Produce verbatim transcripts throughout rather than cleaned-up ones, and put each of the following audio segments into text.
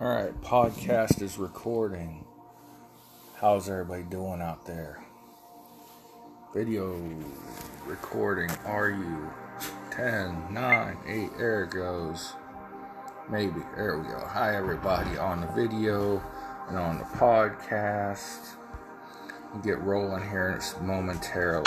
All right, podcast is recording. How's everybody doing out there? Video recording, are you? ten, nine, eight, there it goes. Maybe, there we go. Hi everybody on the video and on the podcast. We'll get rolling here in just momentarily.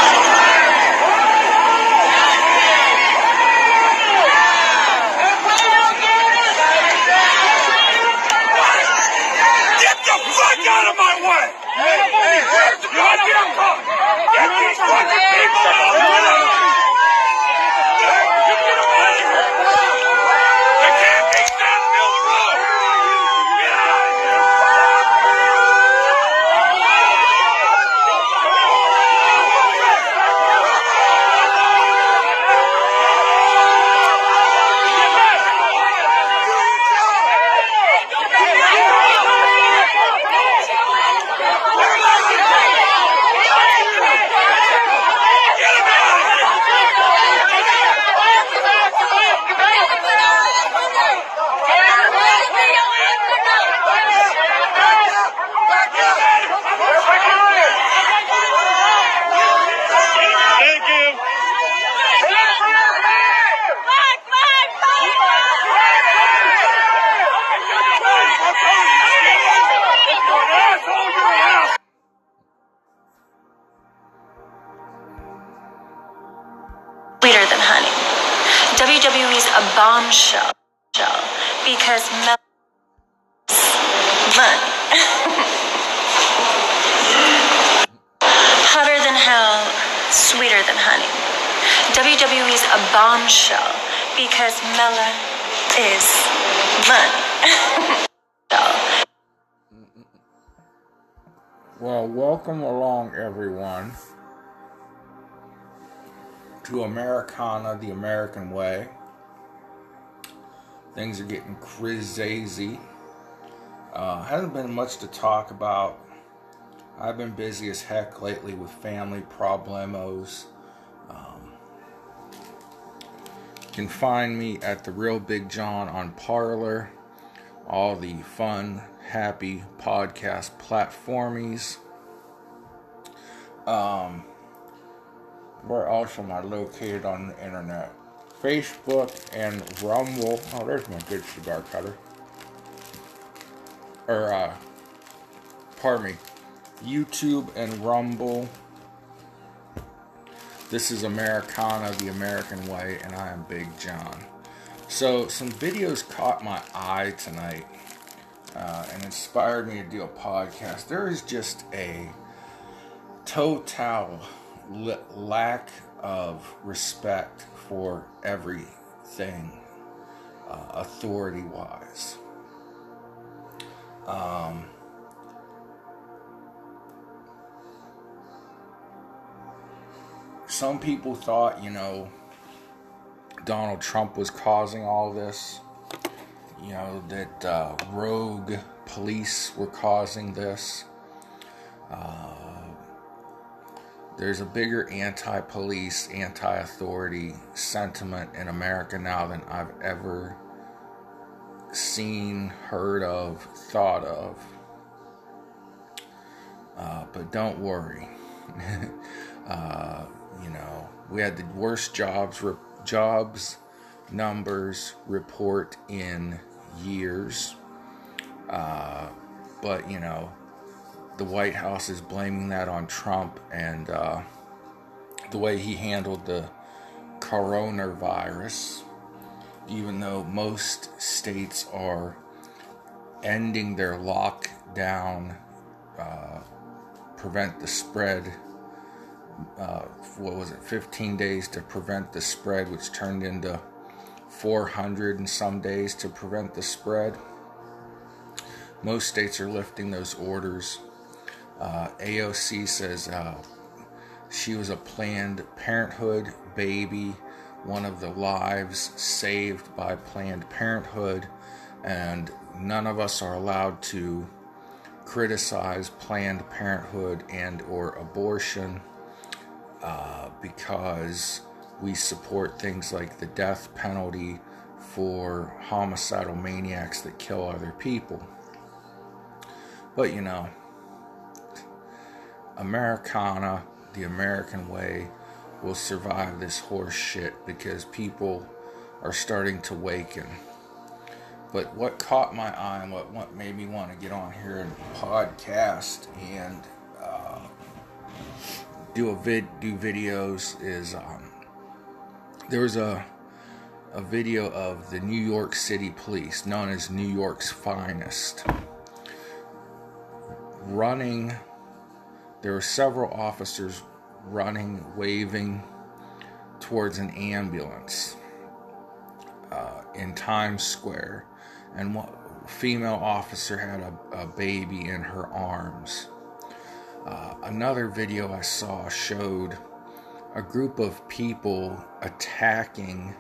W W E's a bombshell because money. Hotter than hell, sweeter than honey. W W E's a bombshell because Mela is money. Well, welcome along, everyone, to Americana, the American way. Things are getting crazy. Uh, hasn't been much to talk about. I've been busy as heck lately with family problemos. Um, you can find me at The Real Big John on Parler, all the fun, happy podcast platformies. Um... Where else am I located on the internet? Facebook and Rumble. Oh, there's my good cigar cutter. Or, uh, pardon me. YouTube and Rumble. This is Americana, the American way, and I am Big John. So, some videos caught my eye tonight uh, and inspired me to do a podcast. There is just a total lack of respect for everything uh, authority wise. Um, some people thought, you know, Donald Trump was causing all this, you know, that uh, rogue police were causing this. Uh, There's a bigger anti-police, anti-authority sentiment in America now than I've ever seen, heard of, thought of. Uh, but don't worry. uh, you know, we had the worst jobs, re- jobs numbers report in years. Uh, but, you know, the White House is blaming that on Trump and uh, the way he handled the coronavirus, even though most states are ending their lockdown, uh, prevent the spread, uh, what was it, fifteen days to prevent the spread, which turned into four hundred and some days to prevent the spread. Most states are lifting those orders. Uh, A O C says uh, she was a Planned Parenthood baby, one of the lives saved by Planned Parenthood, and none of us are allowed to criticize Planned Parenthood and or abortion uh, because we support things like the death penalty for homicidal maniacs that kill other people. But, you know, Americana, the American way, will survive this horse shit because people are starting to waken. But what caught my eye and what, what made me want to get on here and podcast and uh, do a vid, do videos is um, there was a a video of the New York City Police, known as New York's Finest, running. There were several officers running, waving towards an ambulance uh, in Times Square. And one female officer had a, a baby in her arms. Uh, another video I saw showed a group of people attacking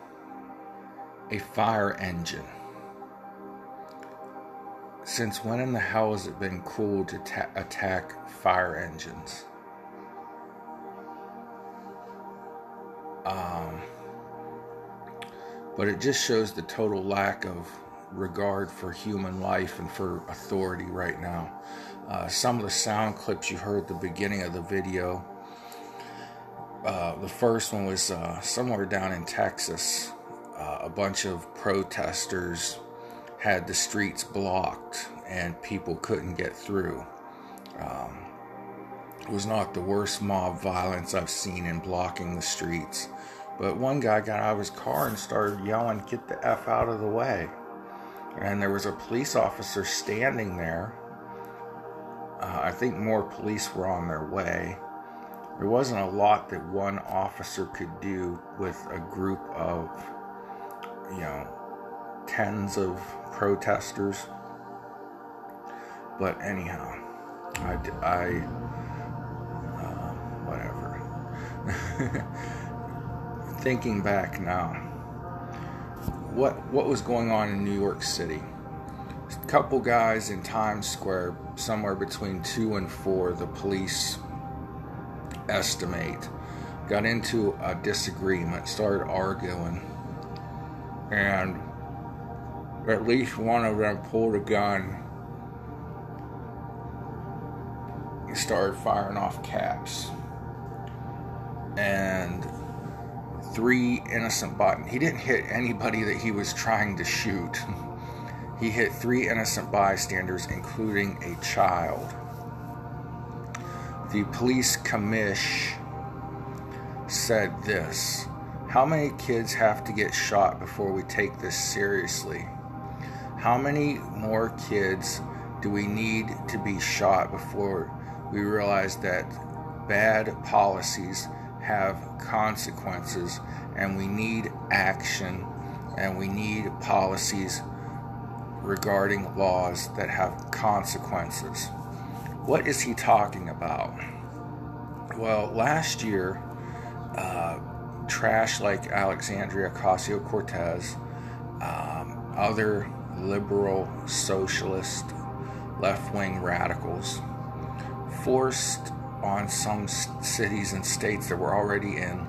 a fire engine. Since when in the hell has it been cool to ta- attack fire engines? Um, but it just shows the total lack of regard for human life and for authority right now. Uh, some of the sound clips you heard at the beginning of the video. Uh, the first one was uh, somewhere down in Texas. Uh, a bunch of protesters had the streets blocked and people couldn't get through. Um, it was not the worst mob violence I've seen in blocking the streets. But one guy got out of his car and started yelling, "Get the F out of the way." And there was a police officer standing there. Uh, I think more police were on their way. There wasn't a lot that one officer could do with a group of, you know, tens of protesters. But anyhow, I, I uh, whatever. Thinking back now, what what was going on in New York City? A couple guys in Times Square, somewhere between two and four, the police estimate, got into a disagreement, started arguing, and at least one of them pulled a gun and started firing off caps. And three innocent bystanders. He didn't hit anybody that he was trying to shoot. He hit three innocent bystanders, including a child. The police commish said this: "How many kids have to get shot before we take this seriously? How many more kids do we need to be shot before we realize that bad policies have consequences and we need action and we need policies regarding laws that have consequences?" What is he talking about? Well, last year, uh, trash like Alexandria Ocasio-Cortez, um, other liberal, socialist, left-wing radicals forced on some cities and states that were already in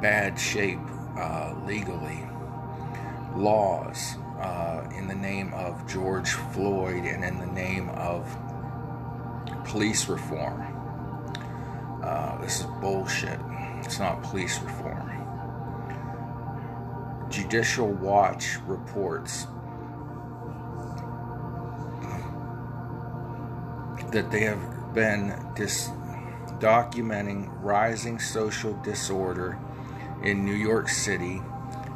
bad shape uh, legally, laws uh, in the name of George Floyd and in the name of police reform. Uh, this is bullshit. It's not police reform. Judicial Watch reports that they have been dis- documenting rising social disorder in New York City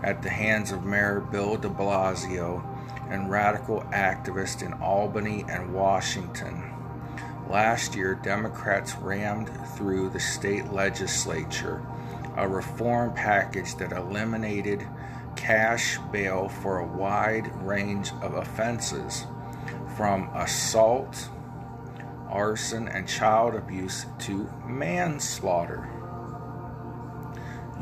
at the hands of Mayor Bill de Blasio and radical activists in Albany and Washington. Last year, Democrats rammed through the state legislature a reform package that eliminated cash bail for a wide range of offenses, from assault, arson, and child abuse to manslaughter.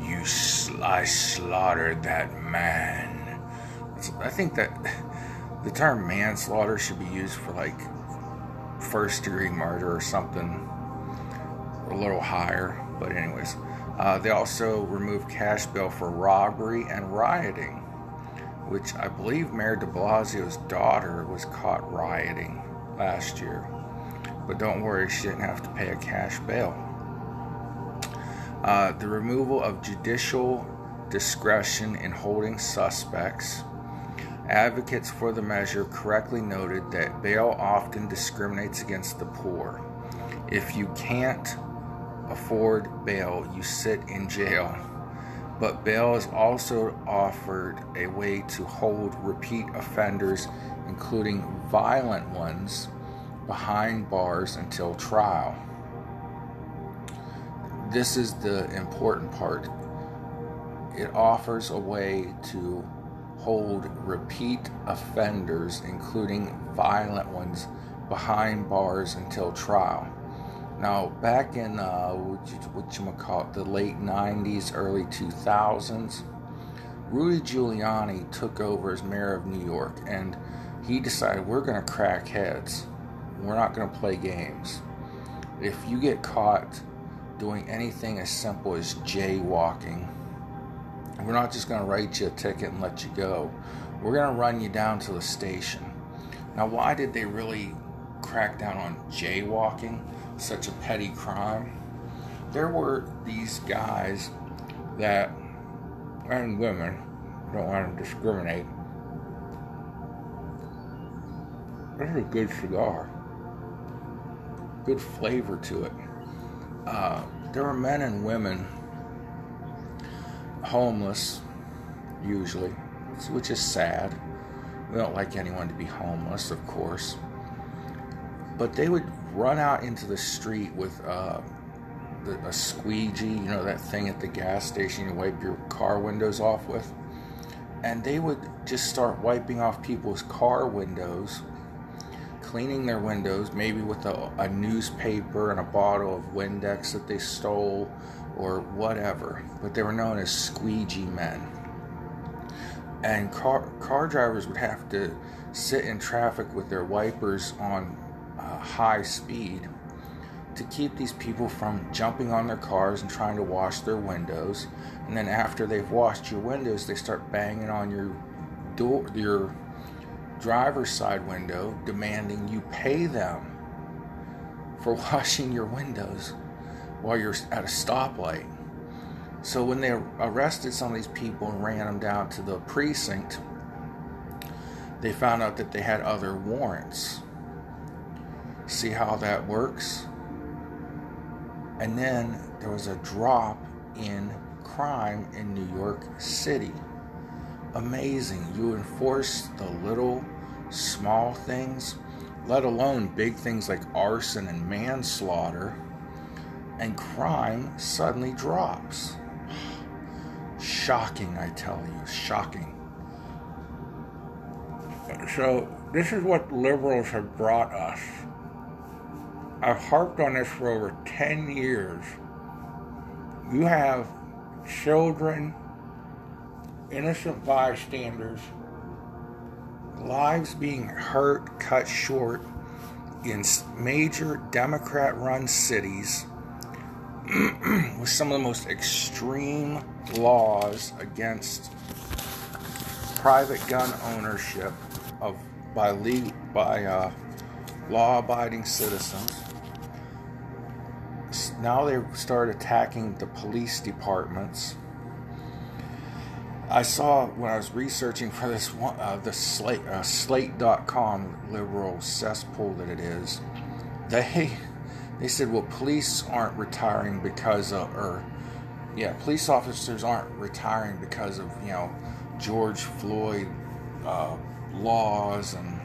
You sl- I slaughtered that man. I think that the term manslaughter should be used for, like, first degree murder or something a little higher. But anyways, uh, they also removed cash bail for robbery and rioting. which I believe Mayor de Blasio's daughter was caught rioting last year. But don't worry, she didn't have to pay a cash bail. Uh, the removal of judicial discretion in holding suspects. Advocates for the measure correctly noted that bail often discriminates against the poor. If you can't afford bail, you sit in jail. But bail is also offered a way to hold repeat offenders, including violent ones, behind bars until trial. This is the important part. It offers a way to hold repeat offenders, including violent ones, behind bars until trial. Now, back in uh, what you might call it, the late nineties, early two thousands, Rudy Giuliani took over as mayor of New York, and he decided we're going to crack heads. We're not going to play games. If you get caught doing anything as simple as jaywalking, we're not just going to write you a ticket and let you go. We're going to run you down to the station. Now, why did they really crack down on jaywalking, such a petty crime? There were these guys that, and women, don't want to discriminate. This is a good cigar. Good flavor to it. Uh, there were men and women, homeless, usually, which is sad. We don't like anyone to be homeless, of course. But they would run out into the street with uh, the, a squeegee, you know, that thing at the gas station you wipe your car windows off with. And they would just start wiping off people's car windows, cleaning their windows, maybe with a, a newspaper and a bottle of Windex that they stole or whatever. But they were known as squeegee men. And car, car drivers would have to sit in traffic with their wipers on uh, high speed to keep these people from jumping on their cars and trying to wash their windows. And then after they've washed your windows, they start banging on your door, your driver's side window, demanding you pay them for washing your windows while you're at a stoplight. So when they arrested some of these people and ran them down to the precinct, they found out that they had other warrants. See how that works? And then there was a drop in crime in New York City. Amazing. You enforce the little, small things, let alone big things like arson and manslaughter, and crime suddenly drops. Shocking, I tell you. Shocking. So this is what liberals have brought us. I've harped on this for over ten years. You have children, innocent bystanders, lives being hurt, cut short in major Democrat-run cities with some of the most extreme laws against private gun ownership of by legal, by uh, law-abiding citizens. Now they start attacking the police departments. I saw when I was researching for this one, uh, the Slate, uh, Slate dot com liberal cesspool that it is, they they said, well, police aren't retiring because of, or yeah, police officers aren't retiring because of, you know, George Floyd uh, laws, and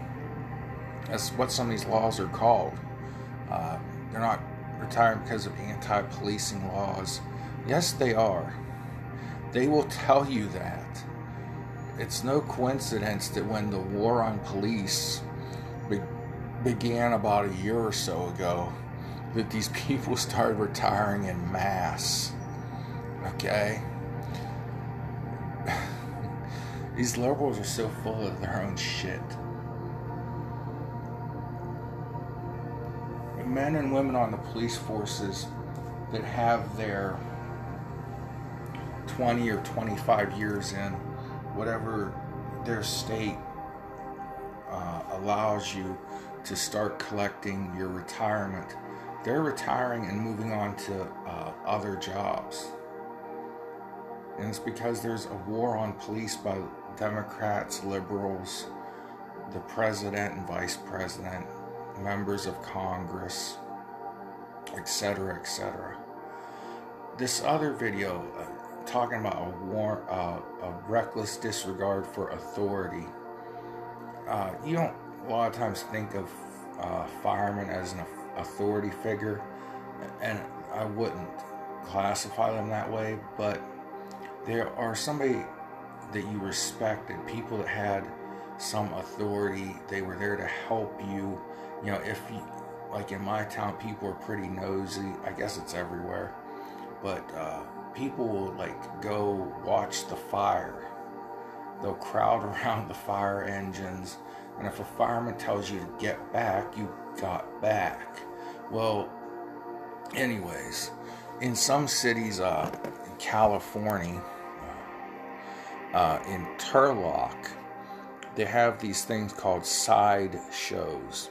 that's what some of these laws are called. Uh, they're not retiring because of anti-policing laws. Yes, they are. They will tell you that. It's no coincidence that when the war on police be- began about a year or so ago, that these people started retiring in mass. Okay? These liberals are so full of their own shit. Men and women on the police forces that have their twenty or twenty-five years in, whatever their state uh, allows you to start collecting your retirement, they're retiring and moving on to uh, other jobs. And it's because there's a war on police by Democrats, liberals, the president and vice president, members of Congress, et cetera, et cetera. This other video uh, talking about a war, uh, a reckless disregard for authority. Uh, you don't a lot of times think of uh, firemen as an authority figure, and I wouldn't classify them that way, but there are somebody that you respected, people that had some authority. They were there to help you. You know, if you, like in my town, people are pretty nosy. I guess it's everywhere, but uh, people will like go watch the fire. They'll crowd around the fire engines, and if a fireman tells you to get back, you got back. Well, anyways, in some cities, uh, in California, uh, in Turlock, they have these things called side shows,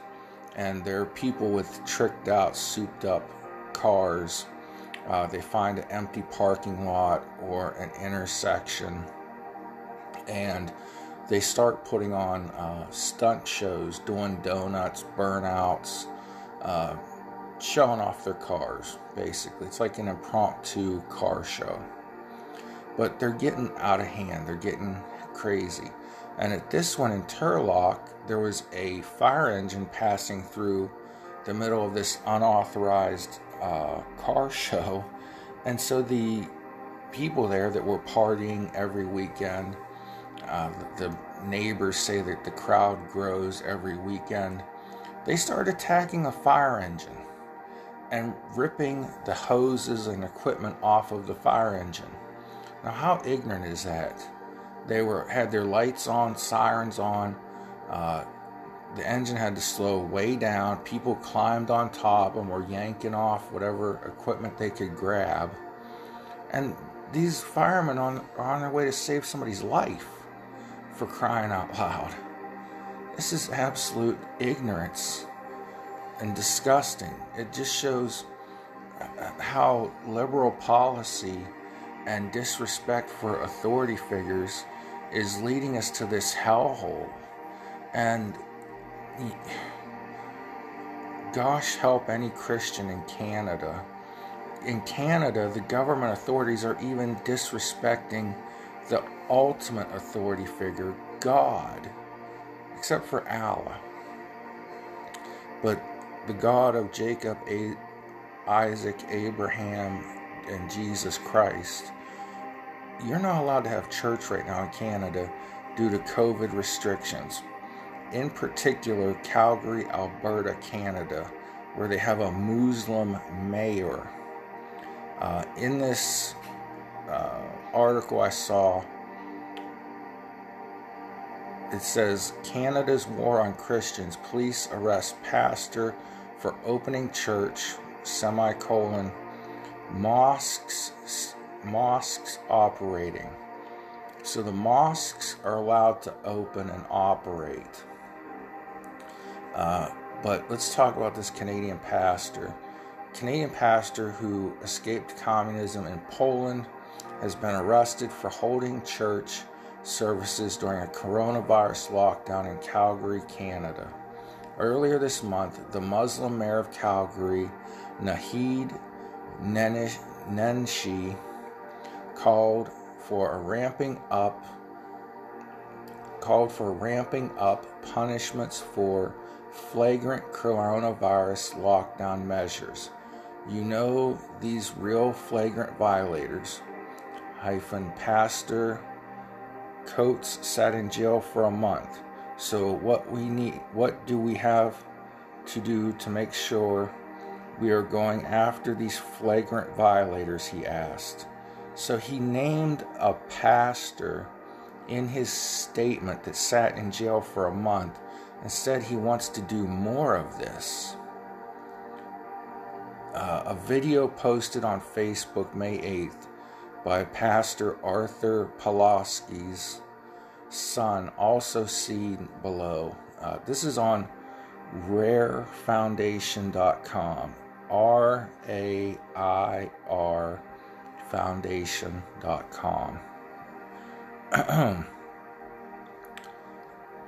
and they're people with tricked out, souped up cars. Uh, they find an empty parking lot or an intersection, and they start putting on uh, stunt shows, doing donuts, burnouts, uh, showing off their cars, basically. It's like an impromptu car show. But they're getting out of hand. They're getting crazy. And at this one in Turlock, there was a fire engine passing through the middle of this unauthorized uh, car show. And so the people there that were partying every weekend, Uh, the neighbors say that the crowd grows every weekend. They start attacking a fire engine and ripping the hoses and equipment off of the fire engine. Now, how ignorant is that? They were had their lights on, sirens on. Uh, the engine had to slow way down. People climbed on top and were yanking off whatever equipment they could grab. And these firemen on, are on their way to save somebody's life. For crying out loud. This is absolute ignorance and disgusting. It just shows how liberal policy and disrespect for authority figures is leading us to this hellhole. And gosh help any Christian in Canada. In Canada, the government authorities are even disrespecting the ultimate authority figure, God, except for Allah. But the God of Jacob, Isaac, Abraham, and Jesus Christ, you're not allowed to have church right now in Canada due to COVID restrictions. In particular, Calgary, Alberta, Canada, where they have a Muslim mayor. Uh, in this Uh, article I saw, it says Canada's war on Christians, police arrest pastor for opening church semicolon mosques mosques operating. So the mosques are allowed to open and operate, uh, but let's talk about this Canadian pastor Canadian pastor who escaped communism in Poland has been arrested for holding church services during a coronavirus lockdown in Calgary, Canada. Earlier this month, the Muslim mayor of Calgary, Nahid Nenshi, called for a ramping up called for ramping up punishments for flagrant coronavirus lockdown measures. You know, these real flagrant violators. Hyphen pastor Coates sat in jail for a month. So what we need, what do we have to do to make sure we are going after these flagrant violators, he asked. So he named a pastor in his statement that sat in jail for a month and said he wants to do more of this. Uh, a video posted on Facebook May eighth by Pastor Arthur Pulaski's sun, also seen below. Uh, this is on rair foundation dot com, R A I R foundation dot com.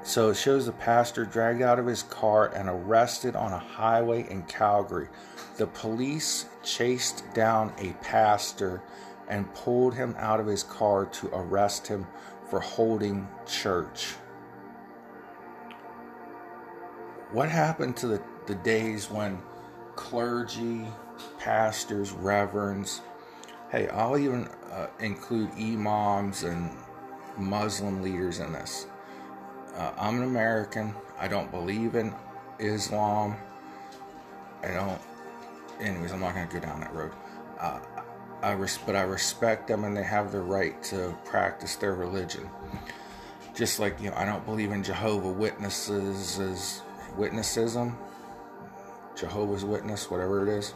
So it shows the pastor dragged out of his car and arrested on a highway in Calgary. The police chased down a pastor and pulled him out of his car to arrest him for holding church. What happened to the, the days when clergy, pastors, reverends, hey, I'll even uh, include imams and Muslim leaders in this. Uh, I'm an American. I don't believe in Islam. I don't. Anyways, I'm not going to go down that road. Uh, I res- but I respect them, and they have the right to practice their religion. Just like, you know, I don't believe in Jehovah's Witnesses, as witnessism, Jehovah's Witness, whatever it is.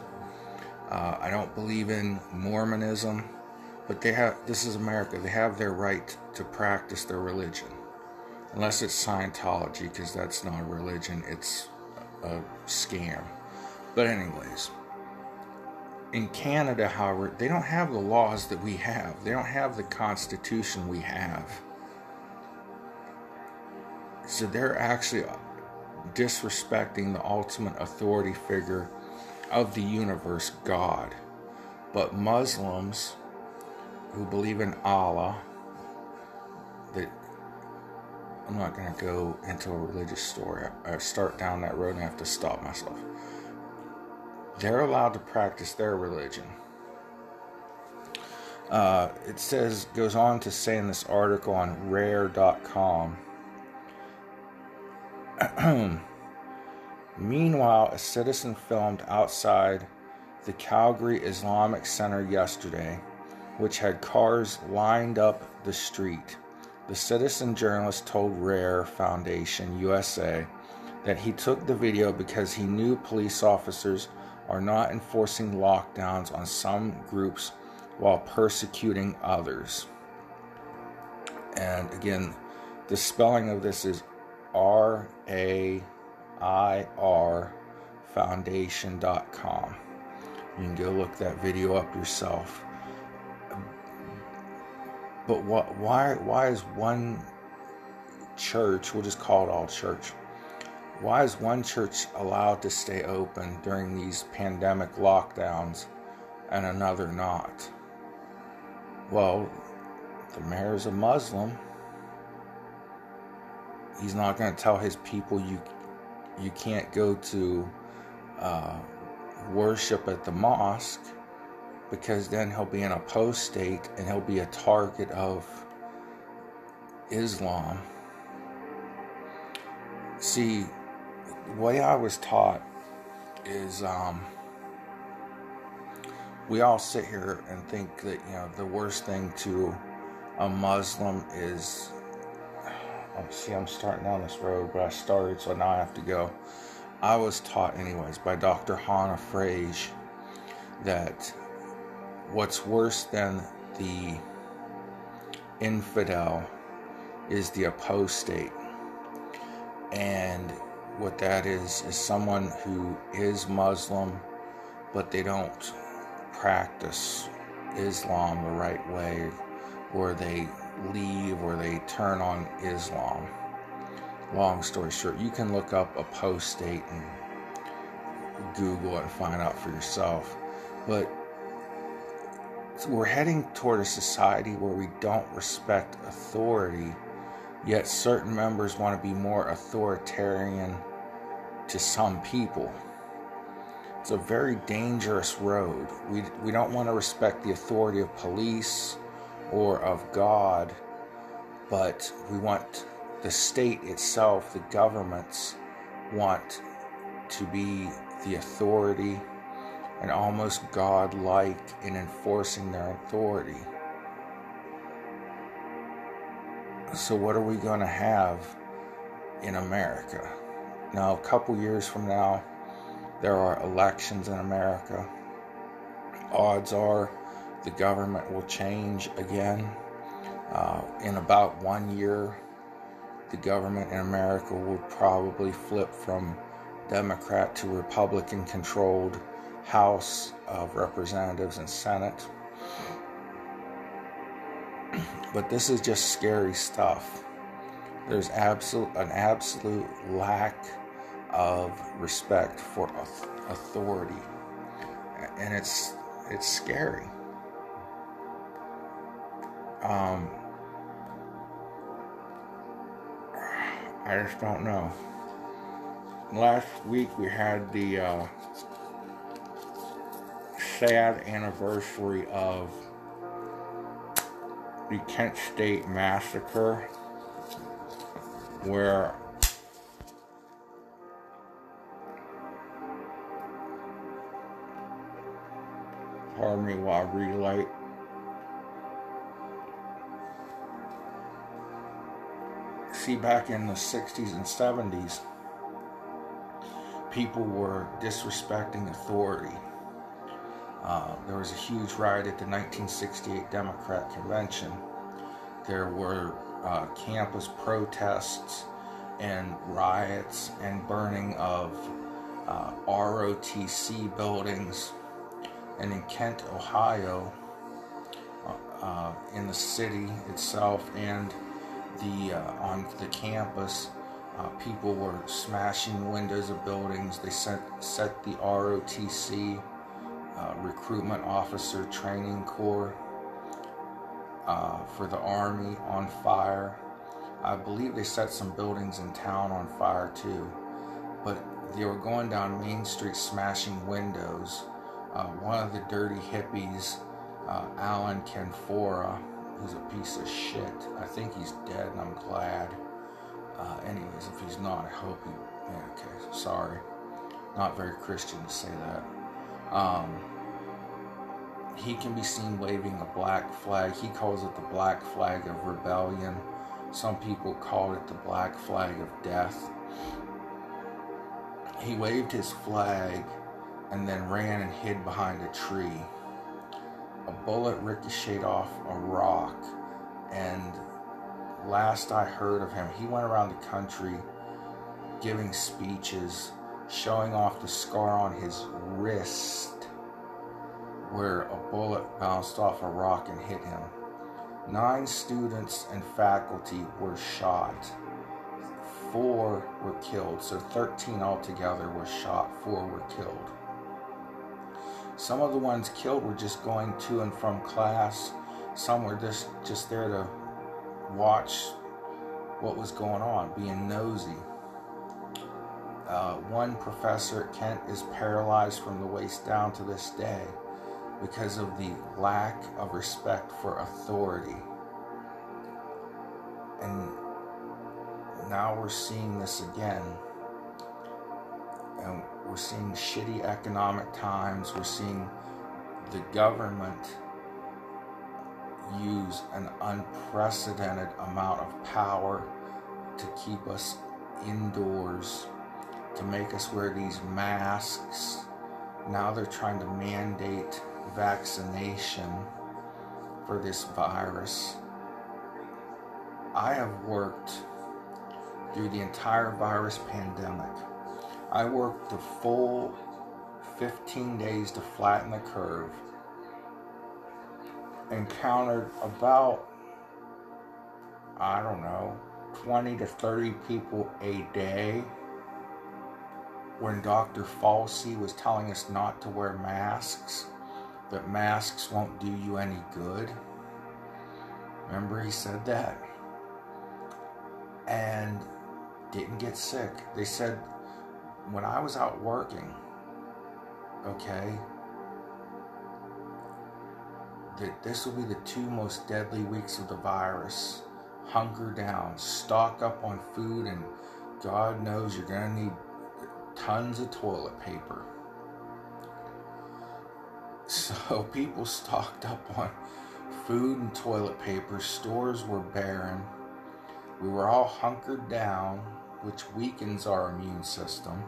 Uh, I don't believe in Mormonism, but they have. This is America. They have their right to practice their religion. Unless it's Scientology, because that's not a religion, it's a scam. But anyways, in Canada, however, they don't have the laws that we have. They don't have the constitution we have. So they're actually disrespecting the ultimate authority figure of the universe, God. But Muslims who believe in Allah, that I'm not going to go into a religious story. I start down that road and I have to stop myself. They're allowed to practice their religion. Uh, it says, goes on to say in this article on rair dot com, meanwhile, a citizen filmed outside the Calgary Islamic Center yesterday, which had cars lined up the street. The citizen journalist told RAIR Foundation U S A that he took the video because he knew police officers are not enforcing lockdowns on some groups while persecuting others. And again, the spelling of this is R A I R foundation dot com. You can go look that video up yourself. But what, why why is one church, we'll just call it all church, why is one church allowed to stay open during these pandemic lockdowns and another not? Well, the mayor is a Muslim. He's not going to tell his people you you can't go to uh, worship at the mosque, because then he'll be in a post state and he'll be a target of Islam. See, the way I was taught is um, we all sit here and think that, you know, the worst thing to a Muslim is, oh, see, I'm starting down this road, but I started, so now I have to go. I was taught anyways by Doctor Hanafraje that what's worse than the infidel is the apostate. And what that is, is someone who is Muslim, but they don't practice Islam the right way, or they leave, or they turn on Islam. Long story short, you can look up apostate and Google it and find out for yourself. But so we're heading toward a society where we don't respect authority, yet certain members want to be more authoritarian to some people. It's a very dangerous road. We we don't want to respect the authority of police or of God, but we want the state itself, the governments, want to be the authority and almost God-like in enforcing their authority. So what are we going to have in America? Now, a couple years from now, there are elections in America. Odds are the government will change again. Uh, in about one year, the government in America would probably flip from Democrat to Republican-controlled House of Representatives and Senate. But this is just scary stuff. There's absolute, an absolute lack of respect for authority, and it's it's scary. Um, I just don't know. Last week we had the uh, sad anniversary of the Kent State massacre, where pardon me while I relight. See, back in the sixties and seventies, people were disrespecting authority. Uh, there was a huge riot at the nineteen sixty-eight Democrat Convention. There were uh, campus protests and riots and burning of uh, R O T C buildings. And in Kent, Ohio, uh, uh, in the city itself and the uh, on the campus, uh, people were smashing windows of buildings. They sent, set the R O T C, Uh, recruitment officer training corps uh, for the Army on fire. I believe they set some buildings in town on fire too, but they were going down Main Street smashing windows. Uh, one of the dirty hippies, uh, Alan Canfora, who's a piece of shit. I think he's dead and I'm glad. Uh, anyways, if he's not, I hope he... Yeah, okay, sorry. Not very Christian to say that. Um, he can be seen waving a black flag. He calls it the black flag of rebellion. Some people call it the black flag of death. He waved his flag and then ran and hid behind a tree. A bullet ricocheted off a rock, and last I heard of him, he went around the country giving speeches, showing off the scar on his wrist where a bullet bounced off a rock and hit him. Nine students and faculty were shot. Four were killed, so thirteen altogether were shot. Four were killed. Some of the ones killed were just going to and from class. Some were just, just there to watch what was going on, being nosy. Uh, one professor at Kent is paralyzed from the waist down to this day because of the lack of respect for authority. And now we're seeing this again. And we're seeing shitty economic times. We're seeing the government use an unprecedented amount of power to keep us indoors, to make us wear these masks. Now they're trying to mandate vaccination for this virus. I have worked through the entire virus pandemic. I worked the full fifteen days to flatten the curve. Encountered about, I don't know, twenty to thirty people a day. When Doctor Fauci was telling us not to wear masks, that masks won't do you any good. Remember he said that? And didn't get sick. They said, when I was out working, okay, that this will be the two most deadly weeks of the virus. Hunker down, stock up on food, and God knows you're going to need tons of toilet paper. So people stocked up on food and toilet paper. Stores were barren. We were all hunkered down, which weakens our immune system.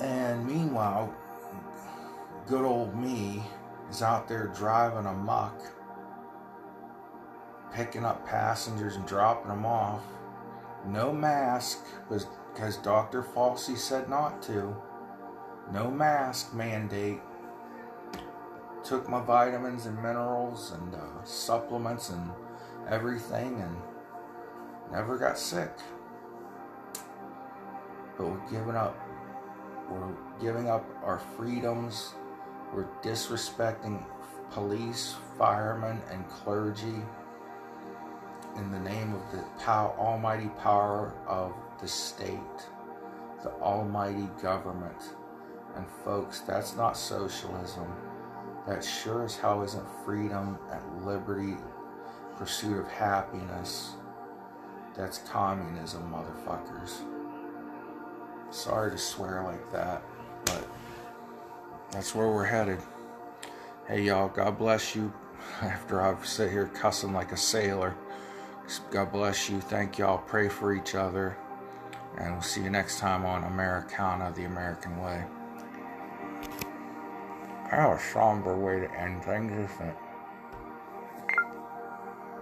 And meanwhile, good old me is out there driving amok, picking up passengers and dropping them off. No mask, because Doctor Fauci said not to. No mask mandate. Took my vitamins and minerals and uh, supplements and everything, and never got sick. But we're giving up. We're giving up our freedoms. We're disrespecting police, firemen, and clergy in the name of the power, almighty power of the state, the almighty government. And folks, that's not socialism. That sure as hell isn't freedom and liberty, pursuit of happiness. That's communism, motherfuckers. Sorry to swear like that, but that's where we're headed. Hey, y'all, God bless you. After I've sit here cussing like a sailor, God bless you. Thank y'all. Pray for each other. And we'll see you next time on Americana, the American Way. Kind of a somber way to end things, isn't it?